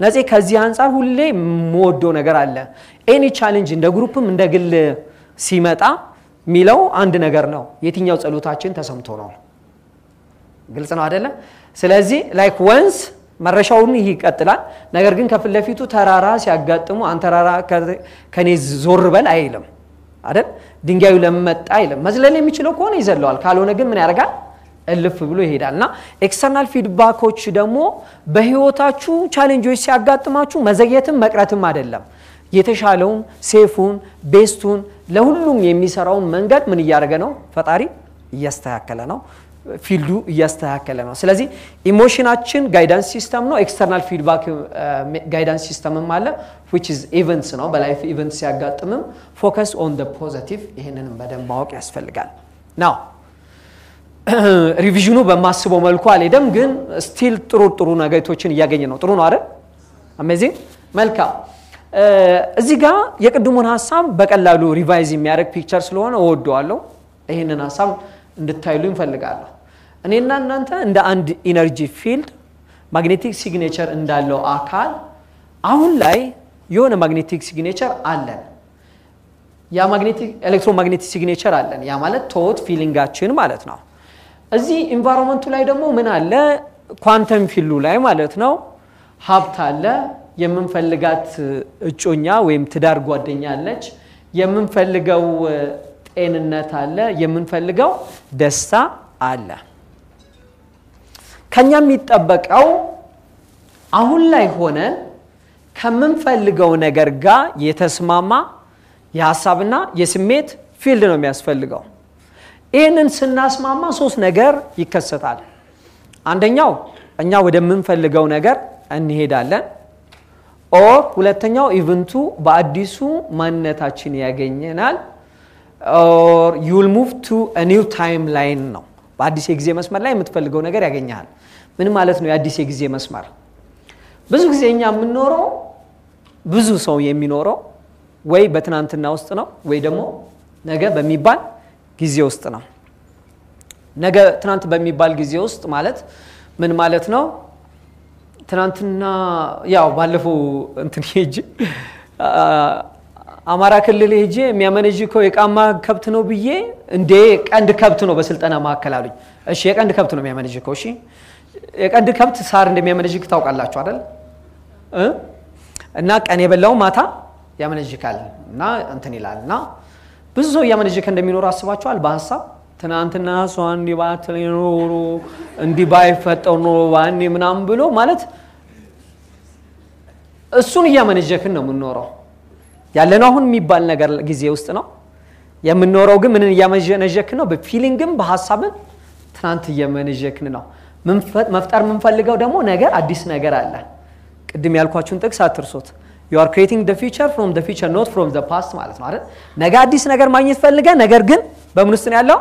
نزدیک خزیانس اهولی مودو نگرالله. اینی چالنج این دگروپم این دگل سیمت آ میلاو آند نگرناو. یه تینجا از علوتاچین تسم تونال. گلتن آدلا. سلزی like once مررش آوری هیک اتلا. نگرگن کفل لفیتو تراراس یا گاتمو آنترارا کنی زوربن عیلم. آدلا دینجایولم مت عیلم. مزللی میچلو کونی زلال. کالونگن من ارگا. الف بلو هیدالنا اکسانال فیدباک هوچی دمو بهیوتا چو چالنجویی سیاگات ما چو مزگیتیم مکراتیم مادلم یه تشالون سیفون بیستون لهولم یه میسراون منگات منی یارگانو فتاری یاستهاکلانو فیلو یاستهاکلانو سلزی ایموشناتچن گایدنس سیستم نو اکسانال فیدباک گایدنس سیستم ماله which is events نو بالایف events سیاگاتیم focus on the positive اینن بدن باق اسفلگان now ریویژنو به ماسه با ملکوالی دم گن استیل ترون اگه تو چنین یاگینی نو ترون آره؟ آمیزی ملکا ازیگا یک دومون هستم بکلالو ریوایزی میارک پیکچرس لوان آورد دوالو این ناسام اند تایلویم فلگارلا. این نانتا اند اند انرژی فیلد مغناطیسی سیگنچر اندالو آکال آون لای یون مغناطیسی سیگنچر آلن یا مغناطیس الکترومغناطیسی سیگنچر آلن یا ماله تود فیلینگاتشون مالت نه. ازی انوایرمنتو لای دمو مناله کوانتوم فیلو لای مالت ناو هابتاله یه منفلگات چونیا ویم تدارگوادنیالش یه منفلگاو ایننتاله یه منفلگاو دستا آله کنیم میتابق او اون لای خونه که منفلگاو نگرگا یه تسماما یه حسابنا یه سمت فیلد نمیاس فلگاو اینن سناس ماما سوس نگر یکست آل. اندنیاو، انجاو دمیم فلگاو نگر انهی دالن. اور ولتنیاو ایونتو بعدیسو من نتاچینیا گینال. اور you'll move to a new timeline نو. بعدیس اگزیمس مر لایم فلگاو نگر اگینال. من مالات نوی بعدیس اگزیمس مر. بزرگ زینیا منورو، بزرگ سویه منورو. وی بتنانت ناوست نو، وی دمو نگر به میبان. گیزی است نه. نگه تنانت به میبال گیزی است مالت من مالت نه تنانت نه یا بالفو انتنیج. آمارا کلیلی هیچی میامنیجی که یک آما کابتنو بیه انده اند کابتنو بسیلت آن آما کلاوی. اشیا اند کابتنو میامنیجی کوشی. یک اند کابت سرند میامنیجی کتاو کلا چوارل. نک آنیه بلو ماتا میامنیجی کال نه انتنیلال نه. بزرگ یامانیجی کنده می‌نو راست و چوال باسا تنانت نه سوان دیوات لینو رو اندیبای فت اونو وانی منام بلو مالت سون یامانیجی کنده می‌نو را یا لناهون میبال نگر گزیه است نه یا می‌نو راگه من یامانیجی کنده به فیلینگم باسا بن تنانت یامانیجی کنده نه مفتار منفلگاو دمو نگر عدیس نگر الله کدیمیال کوچون تک ساتر سوت You are creating the future from the future, not from the past. मालूम है नगर this नगर मायने फैल गया नगर gun बमुनुस्ते नहीं आलो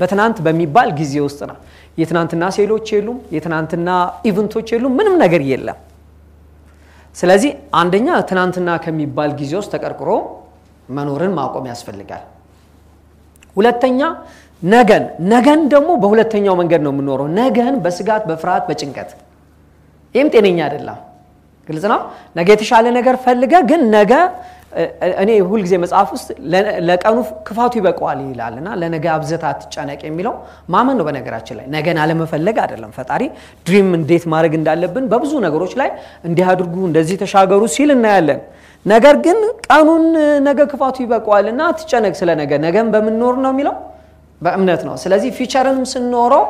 बतनांत बमीबाल गिज़ी होस्तना ये तनांत ना सेलो चेलूम ये तनांत ना इवंतो चेलूम मिनम नगर ये ला सलाजी आंधेन्या तनांत ना कमीबाल गिज़ी होस्ता कर करो मनोरन माको में आसफल गया उल्लतन्या नगन नगन दमो बहुलतन्या मंगर नो मनोरो नगन बसगात बफरात बचंगत एम ते नहीं याद ला گلزنا نگه تشعله نگر فلگه گن نگه اینی هول زیم از آفست لکانو کفاتی بقوالی لالنا لنگه ابزارات چنک امیلو مامن رو بنگرایش لای نگه نالم فلگه آدلم فتاری دریم دیت مارگن دالبن بابزو نگروش لای اندهادرگون دزی تشعرگو سیل نالن نگر گن کانون نگه کفاتی بقوالی نات چنک سل نگه نگم به من نور نمیلو با امنت ناس لذی فیچرن مسن نورو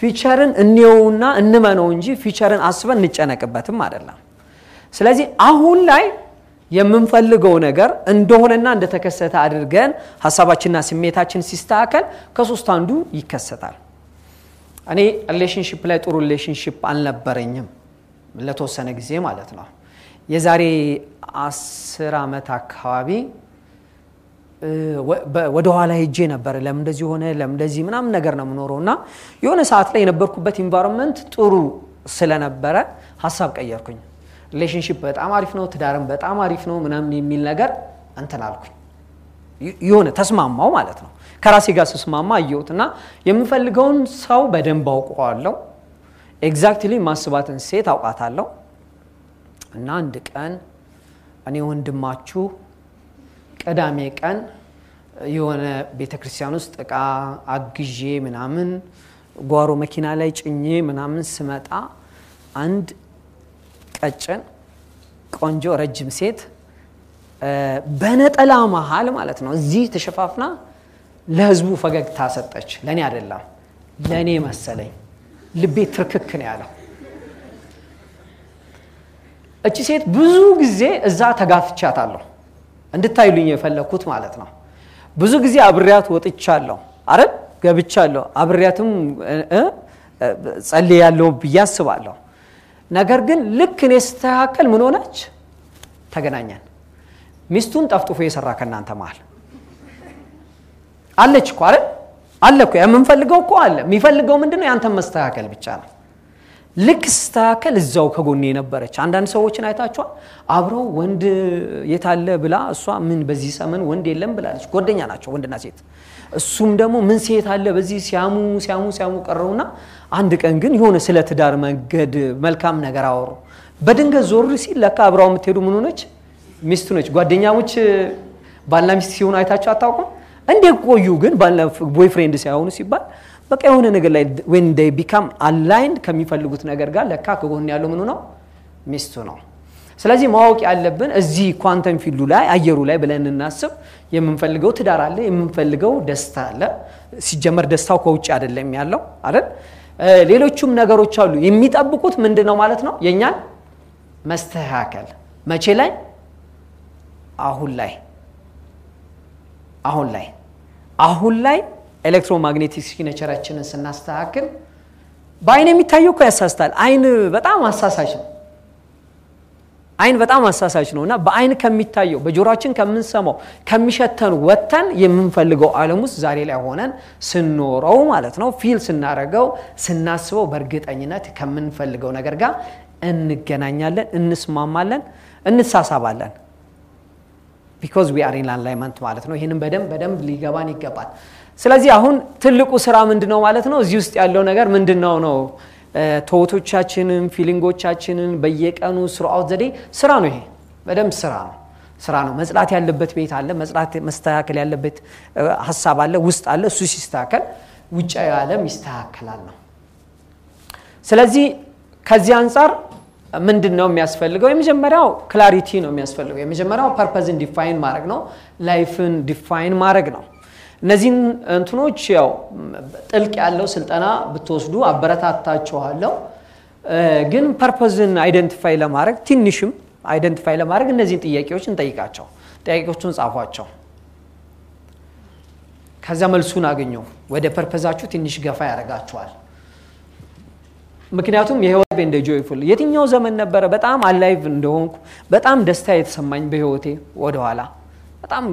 فیچرن نیونا نمانونجی فیچرن عصبان نچنک باتم مادرلام سلازی آهن لای یه منفلگون اگر اندونه نان دت کسته آرگان حساباتش ناسی میتاچن سیستا کن کسوستان دو یکسته دار. آنی relationship لایت اول relationship آن لب برینم. ملتو سنگزیم علت نه. یه زاری آسرامت اکهایی و دوالای جینا بر لامدزیونه لامدزی منام نگرنم نورونا یونه ساعت لاین برکوبت environment تورو سلنا بره حساب کیار کنی. relationship بات، آماری فنو تدارم بات، آماری فنو منام نیم میل نگر انتنال کن. የሆነ ተስማማው ማለት ነው ከራሴ ጋር ተስማማ አየውትና የምፈልገውን ሰው በደንብ አውቀዋለሁ ኤግዛክትሊ ማስባትን ሴት አውቃታለሁ እና አንድ ቀን እኔ ወንድማችሁ ቀዳሜ ቀን የሆነ ቤተክርስቲያን ውስጥ ቃ አግጄ ምናምን ጓሮ መኪና ላይ ጭኜ ምናምን ስመጣ አንድ ቀጭን ቆንጆ ረጅም ሴት በነጠላ መሃል ማለት ነው እዚ ተሽፋፍና ለህዝቡ ፈገግታ ሰጠች ለኔ አይደለም ለኔ መሰለኝ ልቤ ትርክክ ነው ያለው እቺ ሴት ብዙ ጊዜ እዛ ተጋፍቻታለሁ እንድታይሉኝ የፈለኩት ማለት ነው ብዙ ጊዜ አብሪያት ወጥቻለሁ አረብ ገብቻለሁ አብሪያትም ጸልያለሁ ብያስባለሁ ነገር ግን ልክ እኔ ስተካከል ምን ሆነች ተገናኘን ሚስቱን ጣፍጥፎ የሰራ ከናንተ ማል አለች እኮ አይደል አለኩ የምንፈልገው እኮ አለ የሚፈልገው ምንድነው ያንተ መስተካከል ብቻ ነው ልክ ስተካከል እዛው ከጎኔ ነበርች አንዳንድ ሰዎችን አይታችኋል አብረው ወንድ የታለ ብላ እሷ ምን በዚህ ሰመን ወንድ የለም ብላለች ጎደኛ ናቸው ወንድና ሴት እሱም ደግሞ ምን ሴት አለ በዚህ ሲያሙ ቀረውና አንድ ቀን ግን የሆነ ስለ ትዳር መንገድ መልካም ነገር አወሩ በድንገት ዞር ሲል ለካ አብራው የምትሄዱ ምን ሆነች ሚስቱ ነች ጓደኛሞች ባልና ሚስት ሲሆኑ አይታችሁ አታውቁም እንዴ ቆዩ ግን ባልና ቦይፍሬንድ ሲያሆኑ ሲባል በቃ የሆነ ነገር ላይ when they become aligned ከሚፈልጉት ነገር ጋር ለካ ከጎን ያለው ምን ነው ሚስቱ ነው ስለዚህ ማወቅ ያለብን እዚ ኳንተም ፊልዱ ላይ አየሩ ላይ ብለን እናስብ የምንፈልገው ትዳር አለ የምንፈልገው ደስታ አለ ሲጀመር ደስታው ከውጭ አይደለም ያለው አይደል ሌሎችም ነገሮች አሉ የሚጣብቁት ምንድነው ማለት ነው የኛን መስተካከል መቼ ላይ አሁን ላይ ኤሌክትሮማግኔቲክ ሲግነቸራችንን ስናስተካክል ባይን የሚታየው ከያሳስታል አይን በጣም አሳሳች ነውና በአይን ከሚታየው በጆሮአችን ከምንሰማው ከሚሸተን ወተን የምንፈልገው ዓለም ውስጥ ዛሬ ላይ ሆነን ስንኖረው ማለት ነው ፊል ስናረጋው ስናስበው በርግጠኝነት ከምንፈልገው ነገር ጋር እንገናኛለን እንስማማለን እንሳሳባለን because we are in alignment ማለት ነው ይሄንን በደንብ ሊገባን ይገባል ስለዚህ አሁን ትልቁ ስራ ምንድነው ማለት ነው እዚህ ውስጥ ያለው ነገር ምንድነው ነው ተውቶቻችንን ፊሊንጎቻችንን በየቀኑ ስራውት ዘዴ ስራ ነው ይሄ በደንብ ስራ ነው መጽላት ያለበት ቤት አለ መጽላት መስተካከል ያለበት ሐሳብ አለ ውስጥ አለ እሱ ሲስተካከል ውጭ ያለም ይስተካከላል ነው ስለዚህ ከዚህ አንፃር ምንድነው የሚያስፈልገው የመጀመሪያው ክላሪቲ ነው የሚያስፈልገው የመጀመሪያው ፐርፐዝን ዲፋይን ማድረግ ነው ላይፍን ዲፋይን ማድረግ ነው እነዚህን እንትኖች ያው ጥልቅ ያለው ስልጣና ብትወስዱ አበረታታችኋለሁ ግን ፐርፐዝን አይደንቲፋይ ለማድረግ ትንሽም አይደንቲፋይ ለማድረግ እነዚህን ጥያቄዎች እንጠይቃቸው ጥያቄዎቹን ጻፏቸው ከዛ መልሱን አገኙ ወደ ፐርፐዛችሁ ትንሽ ገፋ ያረጋችኋል ምክንያቱም የህይወት እንደ ጆይፉል የትኛው ዘመን ነበር በጣም አላይቭ እንደሆንኩ በጣም ደስታ የተሰማኝ በህይወቴ ወደ ኋላ በጣም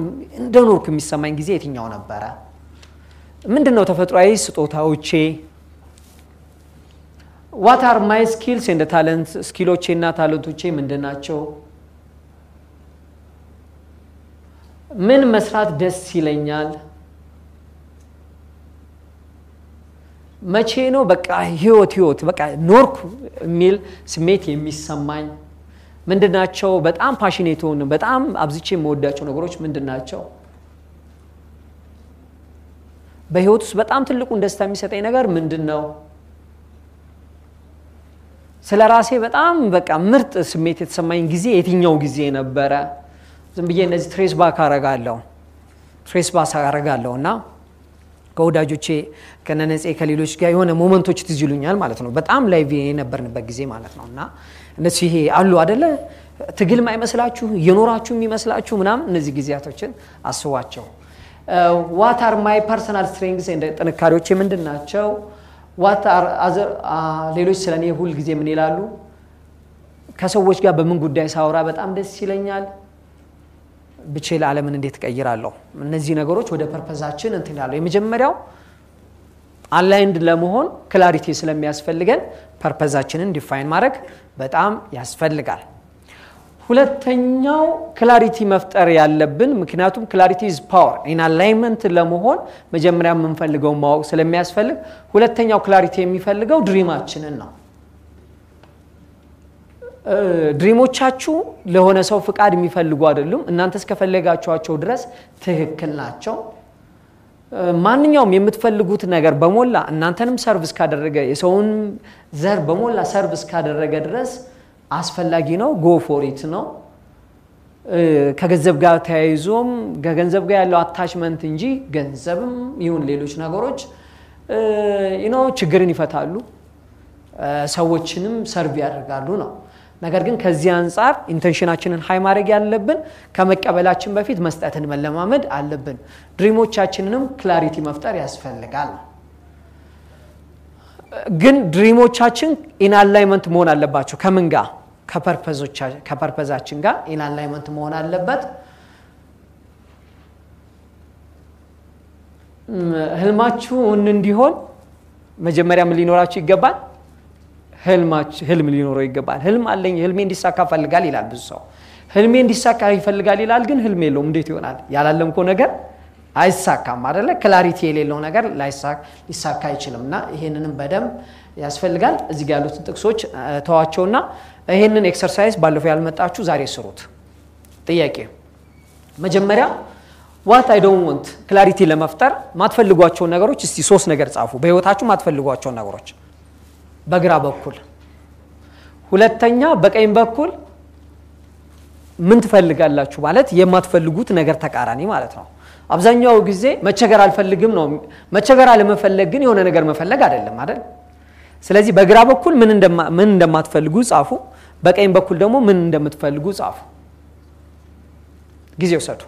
እንደኖርኩ የሚሰማኝ ጊዜ የትኛው ነበር ምንድነው ተፈጥሯዊ ስጦታዎቼ what are my skills and talents ስኪሎቼና ታለንቶቼ ምንድናቸው ምን መስራት ደስ ይለኛል መቼ ነው በቃ ህይወት በቃ ኖርኩ ሚል ስሜት የሚሰማኝ ምንድናቸው በጣም ፓሽኔት ሆነ በጣም አብዝቼ የምወዳቸው ነገሮች ምንድናቸው በህይወትስ በጣም ትልቁ ደስታ የሚሰጠኝ ነገር ምንድነው ስለራሴ በጣም በቃ ምርጥ ስሜት የተሰማኝ ጊዜ የትኛው ጊዜ ነበር ዝም ብዬ እነዚህ ትሬስ ባክ አረጋለሁና ከወዳጆቼ ከነነጽ ከሌሎች ጋር የሆነ ሞመንቶች ትዝሉኛል ማለት ነው በጣም ላይቭ የነበርንበት ጊዜ ማለት ነውና እነሱ ይሄ አሉ አይደለ ትግል ማይመስላችሁ የኖራችሁ የሚመስላችሁ ምናም እነዚህ ግዚያቶችን አስዋቸው what are my personal strengths and ጥንካሬዎቼ ምንድናቸው what are other ሌሎች ስለኔ ሁሉ ጊዜ ምን ይላሉ ከሰዎች ጋር በምን ጉዳይ ሳውራ በጣም ደስ ይለኛል ብቻዬ ዓለምን እንዴት ቀይራለሁ እነዚህ ነገሮች ወደ ፐርፐዛችን እንትላለው የመጀመሪያው አላይንድ ለመሆን ክላሪቲ ስለሚያስፈልገን ፐርፐዛችንን ዲፋይን ማድረግ በጣም ያስፈልጋል ሁለተኛው ክላሪቲ መፍጠር ያለብን ምክንያቱም ክላሪቲ ኢዝ ፓወር ኢን አላይንመንት ለመሆን መጀመሪያ ምንፈልገው ማወቅ ስለሚያስፈልግ ሁለተኛው ክላሪቲ የሚፈልገው ድሪማችንን ነው ድሪሞቻችሁ ለሆነ ሰው ፍቃድ የሚፈልጉ አይደሉም እናንተ እስከፈለጋችኋቸው ድረስ ትክክል ናቸው ማንኛውም የምትፈልጉት ነገር በመላ እናንተንም ሰርቪስ ካደረገ የሰውን ዘር በመላ ሰርቪስ ካደረገ ድረስ አስፈላጊ ነው ጎ ፎር ኢት ነው ከገንዘብ ጋር ታይዞም ከገንዘብ ጋር ያለው አታችመንት እንጂ ገንዘብም ይሁን ሌሎች ነገሮች ችግርን ይፈታሉ ሰዎችንም ሰርቪ ያደርጋሉ ነው ነገር ግን ከዚህ አንፃር ኢንተንሽናችንን ሃይ ማድረግ ያለብን ከመቀበላችን በፊት መስጠትን መለማመድ አለብን ድሪሞቻችንንም ክላሪቲ መፍጠር ያስፈልጋል ግን ድሪሞቻችን ኢን አላይመንት መሆን አለባቸው ከምን ጋር ከፐርፐዛችን ጋር ኢን አላይመንት መሆን አለበት ህልማችሁን እንዲሆን መጀመሪያ ምን ሊኖራችሁ ይገባል ህልም ሊኖረው ይገባል ህልም አለኝ ህልሜ እንዲሳካ ፈልጋል ይላል ብዙ ሰው ህልሜ እንዲሳካ ይፈልጋል ይላል ግን ህልም የለውም እንዴት ይሆናል ያላለምኮ ነገር አይሳካም አይደለ ክላሪቲ የሌለው ነገር ሊሳካ አይችልምና ይሄንንም በደም ያስፈልጋል እዚህ ጋር ያሉት ጥቅሶች ተዋቸውና ይሄንን ኤክሰርሳይዝ ባለፈው ያልመጣችሁ ዛሬ ስሩት ጥያቄ መጀመሪያ what i don't want ክላሪቲ ለመፍጠር ማትፈልጓቸው ነገሮች እስቲ ሶስት ነገር ጻፉ በህይወታችሁ ማትፈልጓቸው ነገሮች በግራ በኩል ሁለተኛ በቀኝ በኩል ምን ትፈልጋላችሁ ማለት የማትፈልጉት ነገር ተቃራኒ ማለት ነው አብዛኛው ጊዜ መቸገር አልፈልግም ነው መቸገር አለመፈለግ ግን የሆነ ነገር መፈለግ አይደለም አይደል ስለዚህ በግራ በኩል ምን እንደማትፈልጉ ጻፉ በቀኝ በኩል ደግሞ ምን እንደምትፈልጉ ጻፉ ጊዜው ሰጡ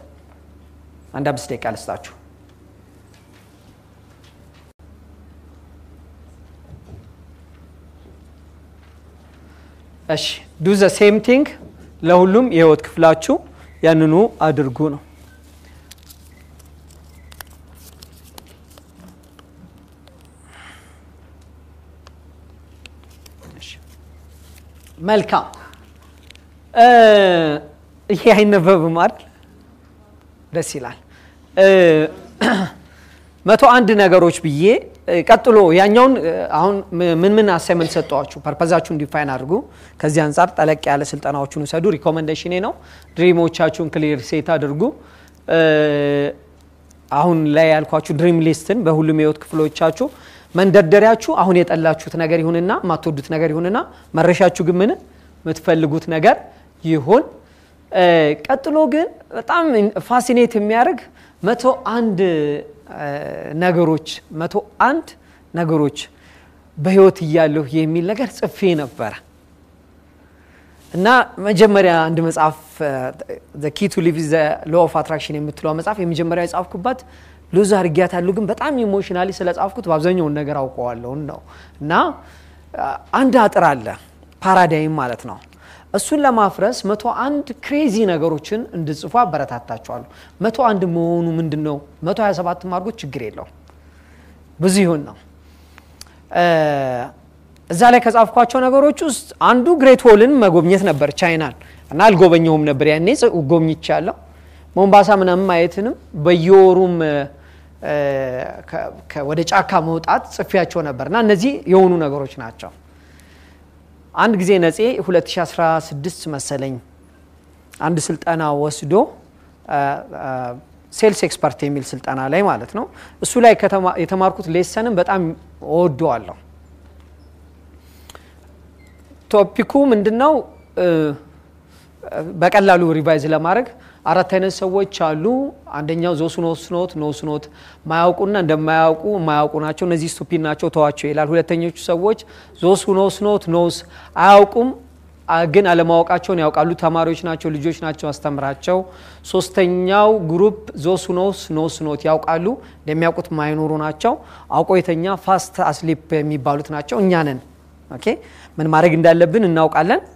አንድ አብስቴ ቃልስታችሁ እሺ do the same thing ለሁሉም የህይወት ክፍላችሁ ያንኑ አድርጉ ነው እሺ መልካም ይሄ አይነበብም አይደል ደስ ይላል 101 ነገሮች ብዬ ቀጥሎ ያኛውን አሁን ምን አሳይመንት ሰጣችሁ ፐርፐዛችሁን ዲፋይን አድርጉ ከዚህ አንፃር ጠለቅ ያለ ስልጠናዎችን ወሰዱ ሪኮመንዴሽኔ ነው ድሪሞቻችሁን ክሊር ሴት አድርጉ አሁን ላይ ያልኳችሁ ድሪም ሊስትን በሁሉም የውት ክፍሎቻችሁ መንደርደሪያችሁ አሁን የጠላችሁት ነገር ይሁንና ማትወዱት ነገር ይሁንና መረሻችሁ ግን ምን የምትፈልጉት ነገር ይሁን ቀጥሎ ግን በጣም ፋሲኔት የሚያርግ 101 ነገሮች በህይወት ያለው የሚል ነገር ጽፌ ነበር እና መጀመሪያ አንድ መጽሐፍ the key to live is the law of attraction የምትለው መጽሐፍ የመጀመሪያ የጻፍኩበት ሉዝ አርጊያታለሁ ግን በጣም ኢሞሽናሊ ስለጻፍኩት በአብዛኛው ነገር አውቀዋለሁ ነው እና አንድ አጥር አለ ፓራዳይም ማለት ነው እሱን ለማፍረስ 101 ክሬዚ ነገሮችን እንድጽፉ አበረታታችኋለሁ 101 መሆኑ ምንድነው 127 ማርጎች ችግር የለው ብዙ ይሁን ነው እዛ ላይ ከጻፍኳቸው ነገሮች ውስጥ አንዱ ግሬት ሆልን መጎብኘት ነበር ቻይናን እና አልጎበኘሁም ነበር ያኔ ጎብኝቻለሁ ሞምባሳ ምናምን ማየትንም በየወሩም ወደ ጫካ መውጣት ጽፊያቸው ነበርና እነዚህ የሆኑ ነገሮች ናቸው አንድ ጊዜ ነጼ 2016 መሰለኝ አንድ ስልጣና ወስዶ ሴልስ ኤክስፐርት የሚል ስልጣና ላይ ማለት ነው እሱ ላይ የተማርኩት ሌሰንም በጣም ወደዋለሁ ቶፒኩ ምንድነው በቀላሉ ሪቫይዝ ለማድረግ አራት አይነት ሰዎች አሉ አንደኛው ዞስኖት ማያውቁና እንደማያውቁ ናቸው እነዚህ ስቱፒድ ናቸው ተዋቸው ይላል ሁለተኞቹ ሰዎች ዞስኖት ኖስ አያውቁም ግን አለማወቃቸውን ያውቃሉ ተማሪዎች ናቸው ልጆች ናቸው አስተምራቸው ሶስተኛው ግሩፕ ዞስኖት ያውቃሉ እንደሚያውቁት ማይኖሩ ናቸው አውቆይተኛ ፋስት አስሊፕ የሚባሉት ናቸው እኛ ነን ኦኬ ምን ማድረግ እንዳለብን እናውቃለን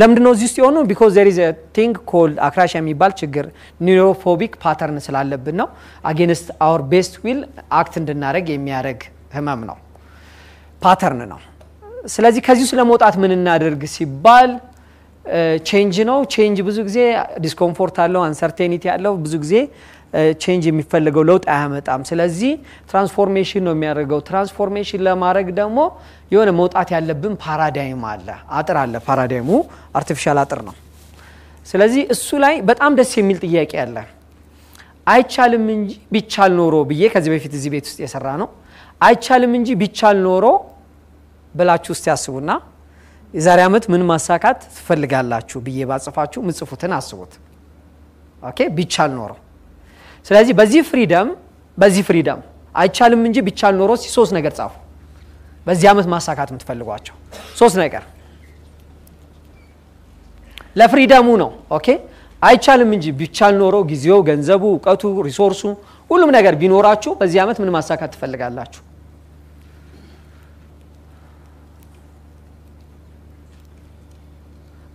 ለምንድነው እዚህ ውስጥ የሆነው because there is a thing called አክራሺያ የሚባል ችግር neurophobic pattern ስላለብን ነው against our best will act እንድናረግ የሚያረግ ህመም ነው pattern ነው ስለዚህ ከዚህ ስለመውጣት ምን እናደርግ ሲባል change ነው change ብዙ ጊዜ discomfort አለው uncertainty አለው ብዙ ጊዜ change የሚፈልገው ለውጥ አያመጣም ስለዚህ transformation ነው የሚያደርገው transformation ለማድረግ ደግሞ የሆነ መውጣት ያለብን paradigm አለ አጥር አለ paradigm artificial አጥር ነው ስለዚህ እሱ ላይ በጣም ደስ የሚል ጥያቄ አለ አይቻልም እንጂ ቢቻል ኖሮ ብዬ ከዚህ በፊት እዚህ ቤት ውስጥ እየሰራ ነው አይቻልም እንጂ ቢቻል ኖሮ ብላችሁ እስቲ አስቡና የዛሬ አመት ምን ማሳካት ትፈልጋላችሁ ብዬ ባጽፋችሁ ምጽፉትን አስቡት ኦኬ ቢቻል ኖሮ ስለዚህ በዚህ ፍሪደም አይቻልም እንጂ ቢቻል ኖሮ ሶስት ነገር ጻፉ በዚህ አመት ማሳካት የምትፈልጓቸው ሶስት ነገር ለፍሪደሙ ነው ኦኬ አይቻልም እንጂ ቢቻል ኖሮ ግዚያው ገንዘቡ ዕውቀቱ ሪሶርሱ ሁሉም ነገር ቢኖራችሁ በዚህ አመት ምን ማሳካት ትፈልጋላችሁ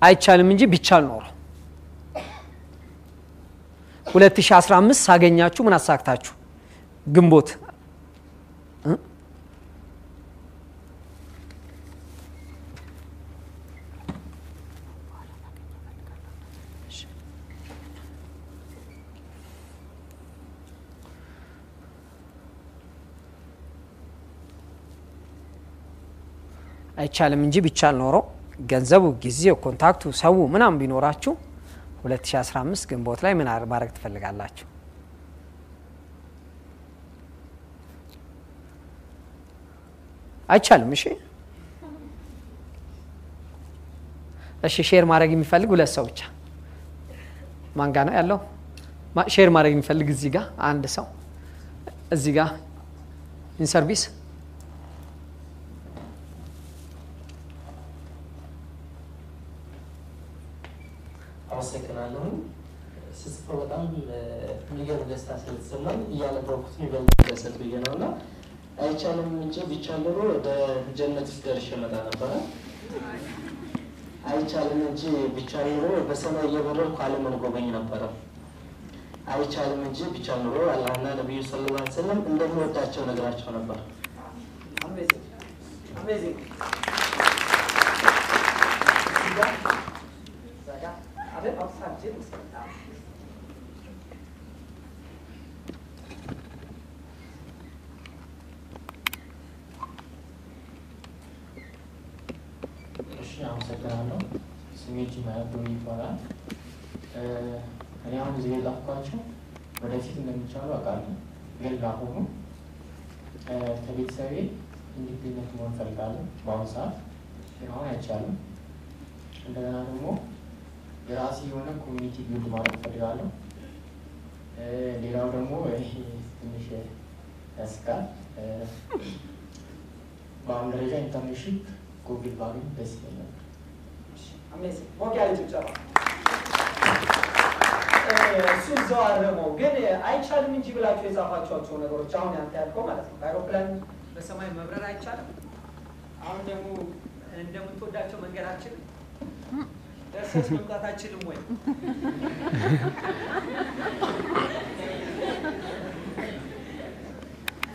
አይቻልም እንጂ ቢቻል ኖሮ 2015 ሳገኛችሁ ምን አሳክታችሁ ግንቦት አይቻልም እንጂ ቢቻል ኖሮ ገንዘቡ ግዚያው ኮንታክቱ ሰው ምናም ቢኖራችሁ 2015 ግንቦት ላይ ምን አርባረክ ትፈልጋላችሁ አይቻልም እሺ ሼር ማድረግ የሚፈልግ ሁለት ሰው ብቻ ማን ጋር ነው ያለው ሼር ማድረግ የሚፈልግ እዚህ ጋር አንድ ሰው እዚህ ጋር ኢን ሰርቪስ አሰከናለሁ ሲስተም በጣም የሚገርም ደስታ ስለተሰማኝ ያለበኩት ይበል ደስታ ይገናውና አይቻልም እንጂ ቢቻል ኖሮ ወደ ጀነት ደርሼ መጣ ነበር አይቻልም እንጂ ቢቻል ኖሮ በሰማይ የበረርኩ ዓለምን ጎበኝ ነበር አይቻልም እንጂ ቢቻል ኖሮ አላህና ነብዩ ሰለላሁ ዐለይሂ ወሰለም እንደሚወዳቸው ነግራቸው ነበር አሜዚንግ አሜዚንግ Alle auf Sanjitungsverdacht. Ich habe gesagt, dass ich mich nicht mehr so lieb war. Ich habe mich sehr aufgehoben, weil ich in der Mitschau war, gar nicht. Ich habe mich sehr lieb, in die Pläne zu machen, verkaufen, bauen, sagen. Ich habe mich sehr lieb. Und dann habe ich mich ራስ የሆነ ኮሚኒቲ ቢልድ ማድረግ ፈልጋለሁ ሌላው ደግሞ ይሄ ትንሽ ያስካል ባንድሬጃ ኢንተርኔሽናል ጎግል ባሪ ደስ ይላል አሜዚንግ ወጋይ ይጫራ ሲዛር ደግሞ ግን አይቻልም እንጂ ብላችሁ የጻፋችኋቸው ነገሮች አሁን አንተ ያልከው ማለት ነው አይሮፕላን በሰማይ መብረር አይቻልም አሁን ደግሞ እንደምትወዳቸው መንገራችን ደስስ መምጣታችንም ወይ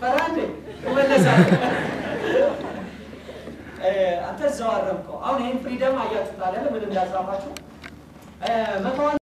ፈራንዴ ወለዛ አተዛው አረምቆ አሁን ይሄን ፍሪደም አያችሁታል ለምን እንዳጻፋችሁ